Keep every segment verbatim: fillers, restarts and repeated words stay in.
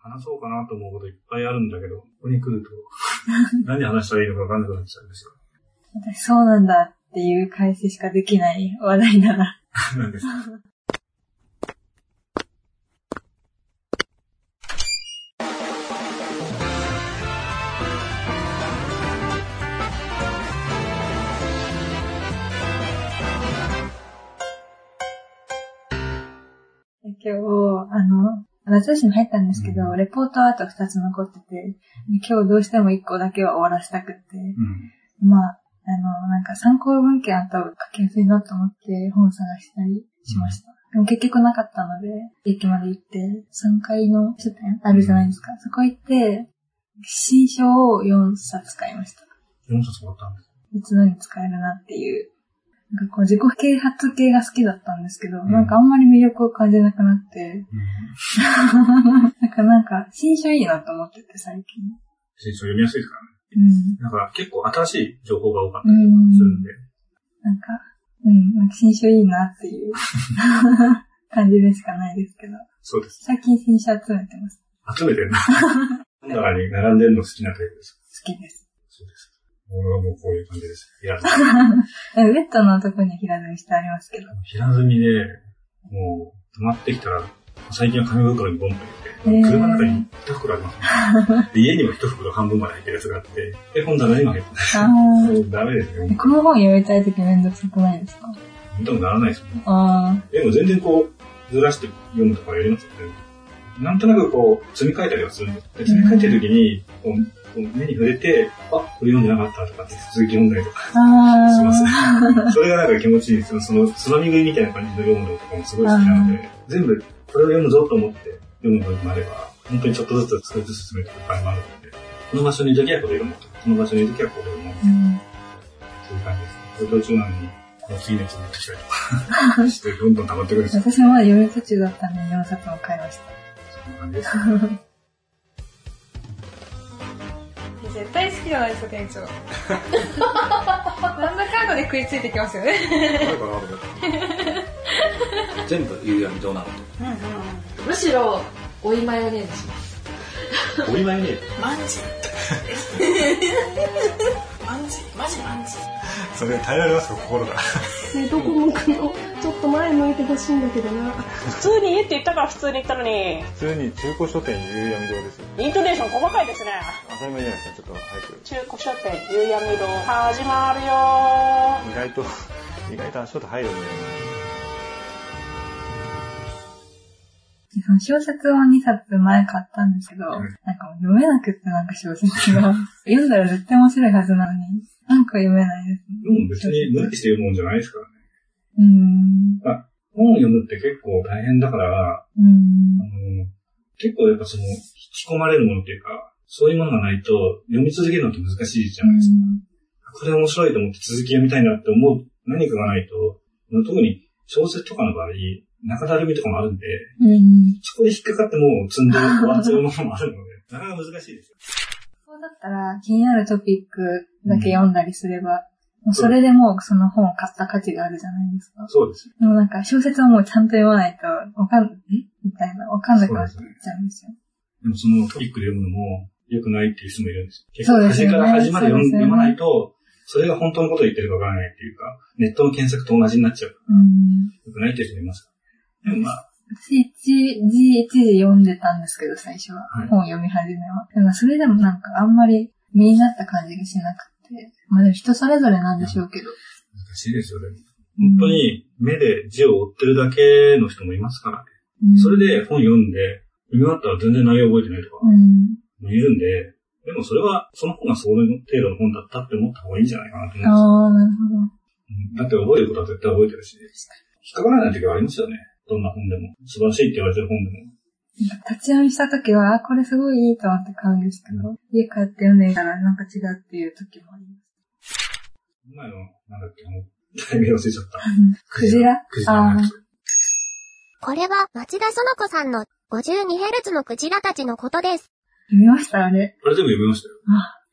話そうかなと思うこといっぱいあるんだけど、ここに来ると何話したらいいのか分かんなくなっちゃうんですよ。私そうなんだっていう返ししかできない話題だな。何ですか？今日、あの、夏休み入ったんですけど、うん、レポートはあとふたつ残ってて、今日どうしてもいっこだけは終わらせたくって、うん、まあ、あの、なんか参考文献あったら書きやすいなと思って本探したりしました。うん、でも結局なかったので、駅まで行って、さんがいの書店あるじゃないですか。うん、そこ行って、新書をよんさつ買いました。よんさつ買ったんですか？別のに使えるなっていう。なんかこう自己啓発系が好きだったんですけど、うん、なんかあんまり魅力を感じなくなって、うん、なんかなんか新書いいなと思ってて最近。新書読みやすいですからね。うん。なんか結構新しい情報が多かったりするんで。うん、なんか、うん、なんか新書いいなっていう感じでしかないですけど。そうです。最近新書集めてます。集めてるな。この中に並んでるの好きなタイプですか？好きです。そうです。俺はもうこういう感じです。平積み。ベッドのとこに平積みしてありますけど。平積みで、もう、溜まってきたら、最近は紙袋にボンと入れて、車の中に一袋あります、ね、で家にも一袋半分まで入ってるやつがあって、え、本棚にも入ってない。ダメですよ。この本読みたいときめんどくさくないですか？見たくならないですもんね。あでも全然こう、ずらして読むとかやりますよね。なんとなくこう、積み替えたりはするんです。積み替えてるときに、こう、目に触れて、あ、これ読んでなかったとかって続き読んだりとかします。それがなんか気持ちいいですよ。そのつまみ食いみたいな感じで読むのとかもすごい好きなので、全部これを読むぞと思って読むのになれば、本当にちょっとずつ少しずつ進めていく場合もあるので、この場所にいる時はこれ読もうとか、この場所にいる時はこれ読もうとか、うん、そういう感じですね。東京なのに、この次のやつ持ってきたりとかして、どんどん溜まってくるんですよ。私も読み途中だったんでよんさつも買いました。そんな感じです、ね。絶対好きじゃないですか、店長。なんだかんだで食いついてきますよね。全部言うようにどうなのと、うんうん。むしろ、追いマヨネーズします。追いマヨネーズマンジマンジマジマンジそれ耐えられますか、心が。どこ向くのちょっと前向いてほしいんだけどな。普通に家って言ったから普通に言ったのに。普通に中古書店夕闇堂ですよ。イントネーション細かいですね。当たり前じゃないですか、ちょっと早く。中古書店夕闇堂始まるよ。意外と意外と足元入るんだよな。小説をにさつまえ買ったんですけど、うん、なんか読めなくってなんか小説が読んだら絶対面白いはずなのになんか読めないですね。うん、別に無理して読むもんじゃないですからね。うんまあ、本を読むって結構大変だから、うんあの結構やっぱその引き込まれるものっていうか、そういうものがないと読み続けるのって難しいじゃないですか。うん、これ面白いと思って続き読みたいなって思う何かがないと、特に小説とかの場合、中だるみとかもあるんで、うん、そこで引っかかっても積んで終わっちゃうものもあるので、なかなか難しいですよ。そうだったら気になるトピックだけ読んだりすれば、うんそれでもうその本を買った価値があるじゃないですか。そうです。でもなんか小説はもうちゃんと読まないとわかんないみたいなわかんなくなっちゃうんですよ。でもそのトピックで読むのも良くないっていう人もいるんですよ。結構端から端まで読まないと、それが本当のことを言ってるかわからないっていうか、ネットの検索と同じになっちゃうから、良くないっていう人もいます。でもまあ。私一時、一時読んでたんですけど、最初は。はい、本を読み始めは。でもそれでもなんかあんまり身になった感じがしなくて。まあでも人それぞれなんでしょうけど。難しいですよね。本当に目で字を追ってるだけの人もいますからね。うん、それで本読んで、読み終わったら全然内容覚えてないとか、いるんで、うん、でもそれは、その本がその程度の本だったって思った方がいいんじゃないかなと思います。ああ、なるほど。だって覚えることは絶対覚えてるし、引っかからない時はありますよね。どんな本でも。素晴らしいって言われてる本でも。立ち読みしたときは、あ、これすごいいいと思って買うんですけど、家帰って読んでたらなんか違うっていうときもあります。前の、なんだっけ、もう、題名忘れちゃった。クジラクジラ。これは、町田園子さんの ごじゅうにヘルツ のクジラたちのことです。読みましたあれ。あれ全部読みましたよ。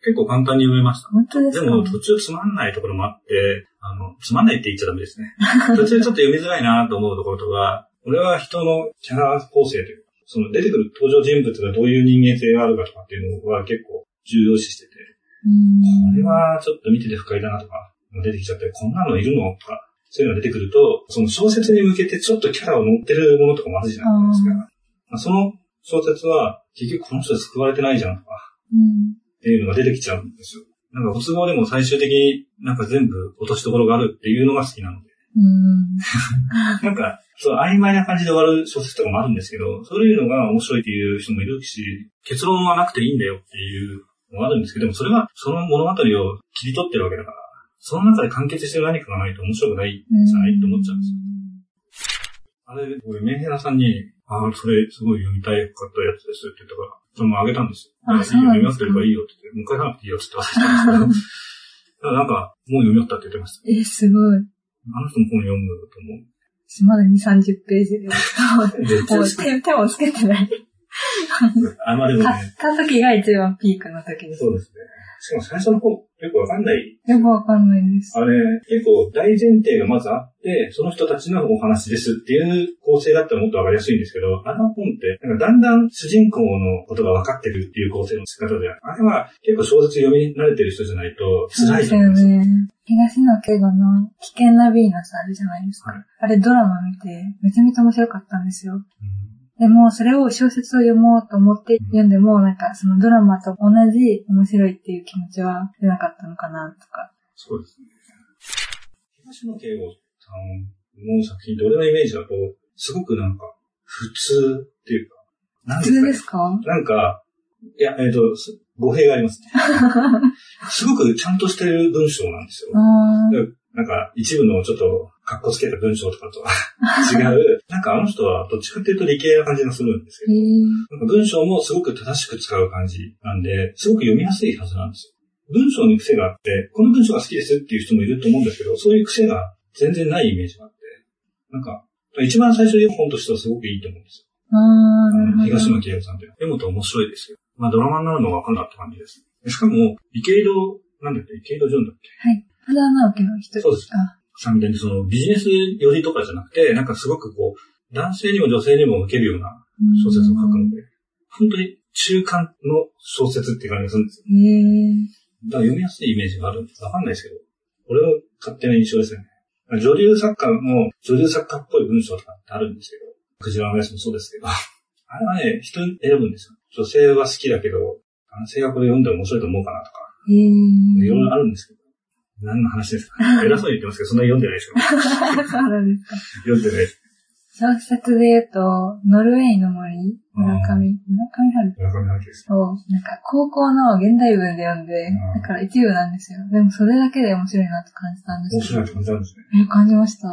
結構簡単に読めました。本当ですか？でも途中つまんないところもあって、あの、つまんないって言っちゃダメですね。途中ちょっと読みづらいなと思うところとか、俺は人のキャラ構成というその出てくる登場人物がどういう人間性があるかとかっていうのは結構重要視してて、これはちょっと見てて不快だなとか、出てきちゃってこんなのいるのとか、そういうのが出てくると、その小説に向けてちょっとキャラを乗ってるものとかもあるじゃないですか。まあ、その小説は結局この人は救われてないじゃんとか、うん、っていうのが出てきちゃうんですよ。なんかご都合でも最終的になんか全部落としどころがあるっていうのが好きなので。うんなんか、そう、曖昧な感じで終わる小説とかもあるんですけど、そういうのが面白いっていう人もいるし、結論はなくていいんだよっていうのもあるんですけど、でもそれはその物語を切り取ってるわけだから、その中で完結してる何かがないと面白くないじゃないって思っちゃうんですよ。あれ、僕、メンヘラさんに、ああ、それすごい読みたいかったやつですって言ったから、それもあげたんですよ。ああ、そうなんですか。読み合ってればいいよって言って、もう一回読んでいいよって言って渡したんですけど、なんか、もう読み合ったって言ってました。え、すごい。あの人も本読むと思う。私まだにじゅう、さんじゅっページで。もう手、手もつけてない。あまりもね。買った時が一番ピークの時です。そうですね。しかも最初の方、よくわかんない。よくわかんないです。あれ、結構大前提がまずあって、その人たちのお話ですっていう構成だったらもっとわかりやすいんですけど、あの本って、なんかだんだん主人公のことがわかってるっていう構成の仕方で、あれは結構小説読み慣れてる人じゃないと辛いと思うんですよね。東野圭吾の危険なヴィーナスあるじゃないですか。はい、あれドラマ見てめちゃめちゃ面白かったんですよ。うん、でもそれを小説を読もうと思って読んでも、うん、なんかそのドラマと同じ面白いっていう気持ちは出なかったのかなとか。そうですね。東野圭吾さんの作品どれのイメージだとすごくなんか普通っていうか。なんですかね、普通ですか？なんか、いや、えっと、語弊がありますね。すごくちゃんとしてる文章なんですよ。なんか一部のちょっとカッコつけた文章とかとは違う。なんかあの人はどっちかっていうと理系な感じがするんですけど、なんか文章もすごく正しく使う感じなんで、すごく読みやすいはずなんですよ。文章に癖があって、この文章が好きですっていう人もいると思うんですけど、そういう癖が全然ないイメージがあって、なんか一番最初に読む本としてはすごくいいと思うんですよ。ああ、東野圭吾さんって読むと面白いですよ。まあドラマになるのが分かんなかった感じです。しかも、池井戸、なんだっけ、池井戸ジョンだっけ、はい。福田直樹の人ですか。そうです。さんみたいにそのビジネス寄りとかじゃなくて、なんかすごくこう、男性にも女性にも受けるような小説を書くので、本当に中間の小説って感じがするんですよ。へー。だから読みやすいイメージがあるんです。分かんないですけど、俺の勝手な印象ですよね。女流作家の、女流作家っぽい文章とかってあるんですけど、クジラのやつもそうですけど、あれはね、人選ぶんですよ。女性は好きだけど、男性がこれ読んで面白いと思うかなとか、いろいろあるんですけど、何の話ですかね。偉そうに言ってますけど、そんなに読んでないですよ。そうなんですか。読んでない。小説で言うと、ノルウェーの森、村上、村上春樹。村上春樹です。そう。なんか、高校の現代文で読んで、だから一部なんですよ。でも、それだけで面白いなと感じたんですよ。面白いと感じたんですね。え、感じました。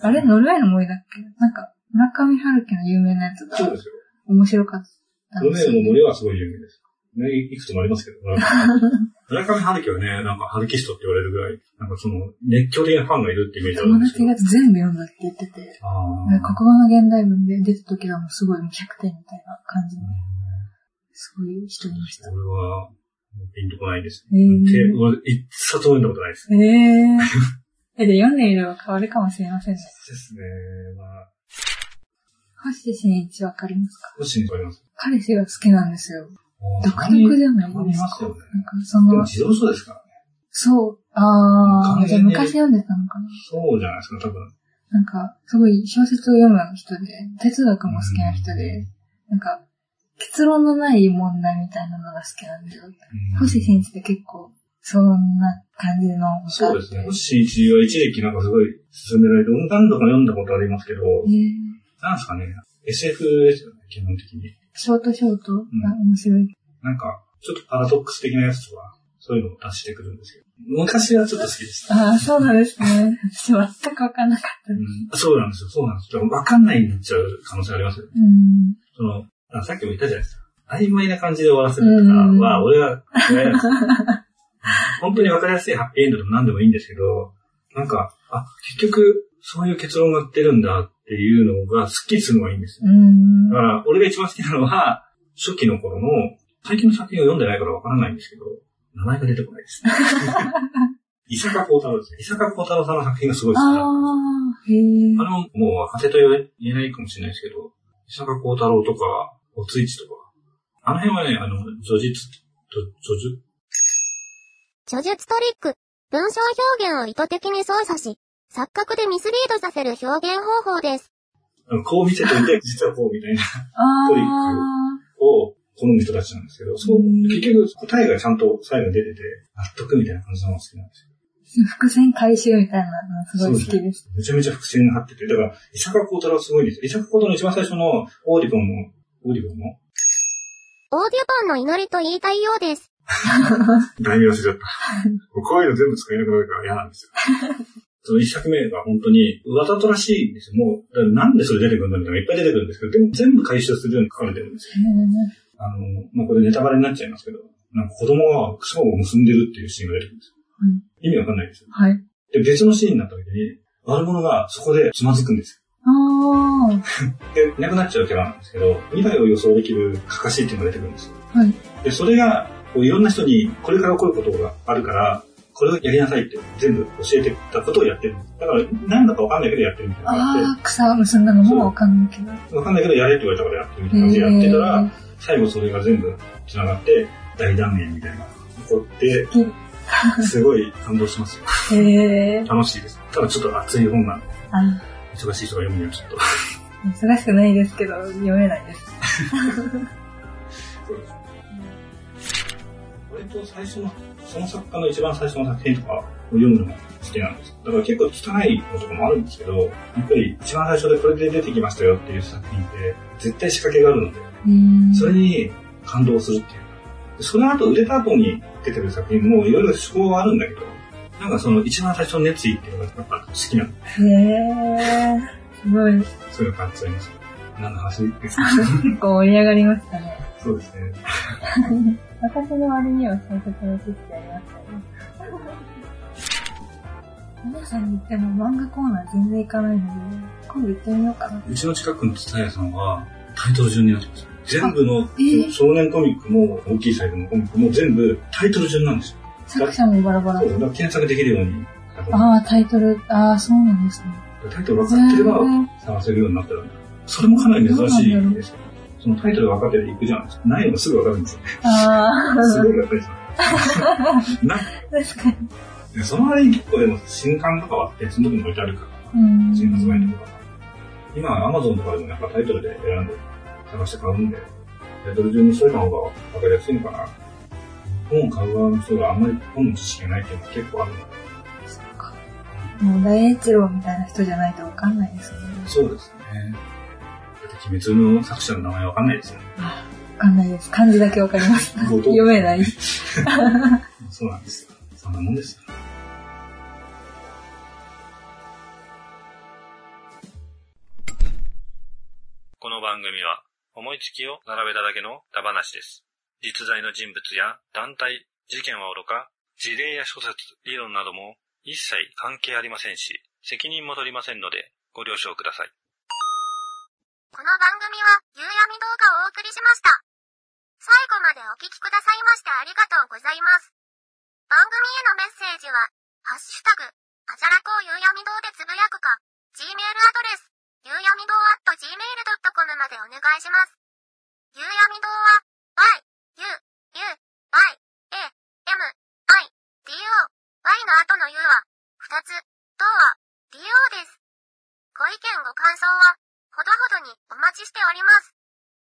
あれ、ノルウェーの森だっけ？なんか、村上春樹の有名なやつが。そうですよ。面白かった。ノルウェーの森はすごい有名です。ね、いくつもありますけど。村上春樹はね、なんか春樹人って言われるぐらい、なんかその熱狂的なファンがいるってイメージあるんですけど。友達が全部読んだって言ってて、国語の現代文で出た時はもうすごいひゃくてんみたいな感じの、すごい人いました。これは、ピンとこないです。えー、俺一冊読んだことないです。えー、で読んでいれば変わるかもしれませんね。そうですね。まあ星新一わかりますか？星新一わかります。彼氏が好きなんですよ。独特じゃないですか。ね、なんかそのでも自動書ですからね。そう。ああ、じゃあ昔読んでたのかな。そうじゃないですか、多分。なんか、すごい小説を読む人で、哲学も好きな人で、うん、なんか、結論のない問題みたいなのが好きなんですよ。うん、星新一って結構、そんな感じの。そうですね。星一は一時期なんかすごい進められて、何度か読んだことありますけど、えーなんですかね、エスエフ ですよね、基本的に。ショートショートが面白い、うん。なんか、ちょっとパラドックス的なやつとか、そういうのを出してくるんですけど。昔はちょっと好きでした。ああ、そうなんですね。私全くわかんなかった、うん。そうなんですよ、そうなんですよ。わかんないになっちゃう可能性ありますよね。うん、そのさっきも言ったじゃないですか。曖昧な感じで終わらせるとかは、俺は嫌いです。本当にわかりやすいハッピーエンドでも何でもいいんですけど、なんか、あ、結局、そういう結論が出るんだっていうのがスッキリするのがいいんですよ。うんだから、俺が一番好きなのは、初期の頃の、最近の作品を読んでないからわからないんですけど、名前が出てこないです。伊坂幸太郎ですね。伊坂幸太郎さんの作品がすごい好きなんです。あーへーあれももう若手と言えないかもしれないですけど、伊坂幸太郎とか、おついちとか。あの辺はね、あの、叙述、叙述叙述トリック。文章表現を意図的に操作し、錯覚でミスリードさせる表現方法です。こう見せてみて、実はこうみたいなトリックを好む人たちなんですけど、そう結局答えがちゃんと最後に出てて、納得みたいな感じのも好きなんですよ。伏線回収みたいなのすごい好きです。めちゃめちゃ伏線が張ってて、だから伊坂幸太郎すごいんですよ。伊坂幸太郎の一番最初のオーディボンの、オーディボンのオーディボンの祈りと言いたいようです。題名忘れちゃった。こういうの全部使えなくなるから嫌なんですよ。その一作目が本当にわざとらしいんですよ。もう、なんでそれ出てくるのみたいなのいっぱい出てくるんですけど、でも全部回収するように書かれてるんですよ。あの、まあ、これネタバレになっちゃいますけど、なんか子供がクソを結んでるっていうシーンが出てくるんですよ。うん、意味わかんないですよ。はい。で、別のシーンになった時に、悪者がそこでつまずくんですよ。ああ。で、いなくなっちゃうキャラなんですけど、未来を予想できるかかしっていうのが出てくるんですよ。はい。で、それが、こういろんな人にこれから起こることがあるから、これをやりなさいって全部教えてたことをやってる。だから何だか分かんないけどやってるみたいな感じで。ああ、草を結んだのも分かんないけど。分かんないけどやれって言われたからやってるみたいな感じでやってたら、最後それが全部繋がって大断言みたいな起こって、すごい感動しますよ。へー。楽しいです。ただちょっと熱い本なんで、忙しい人が読むにはちょっと。忙しくないですけど、読めないです。そうです。割と最初の、その作家の一番最初の作品とかを読むのが好きなんです。だから結構汚いのとかもあるんですけど、やっぱり一番最初でこれで出てきましたよっていう作品って絶対仕掛けがあるので、うんそれに感動するっていうか、その後売れた後に出てる作品もいろいろ趣向はあるんだけど、なんかその一番最初の熱意っていうのがやっぱ好きなんです。へー、すごい。そういう感じあります。何の話ですか？結構盛り上がりましたね。そうですね。私の割には小説の知識ありましたね。皆さんに言っても漫画コーナー全然行かないので、今度行ってみようかな。うちの近くの蔦屋さんはタイトル順になってます。全部の、えー、少年コミックも大きいサイズのコミックも全部タイトル順なんですよ。作者もバラバラ。そうだから検索できるように。ああ、タイトル、ああ、そうなんですね。タイトル分かってれば探せるようになったら、それもかなり珍しいですよ。そのタイトルが分かってていくじゃないですか。ないのがすぐ分かるんですよね。あすごい分かるじゃないですか。確かに。その割に結構でも新刊とかはあって、その時に置いてあるから、うん新発売のとか。今、アマゾンとかでもなんかタイトルで選んで探して買うんで、タイトル順にしといた方が分かりやすいのかな。本を買う側の人があんまり本の知識がないっていうのは結構あるので。そっか。もう大一郎みたいな人じゃないと分かんないですね。そうですね。鬼滅の作者の名前わかんないですよね。あ、わかんないです。漢字だけわかります。読めない。そうなんですよ。そんなもんですよ。この番組は思いつきを並べただけの駄話です。実在の人物や団体、事件はおろか、事例や諸説、理論なども一切関係ありませんし、責任も取りませんのでご了承ください。この番組は夕闇動画をお送りしました。最後までお聞きくださいましてありがとうございます。番組へのメッセージは、ハッシュタグ、あじゃらこを夕闇動でつぶやくか、Gmail アドレス、夕闇動 at ジーメールドットコム までお願いします。夕闇動は、ワイユーユーワイエーエムアイディーオーワイ の後の U は、ふたつ、動は、ディーオー です。ご意見ご感想は、ほどほどにお待ちしております。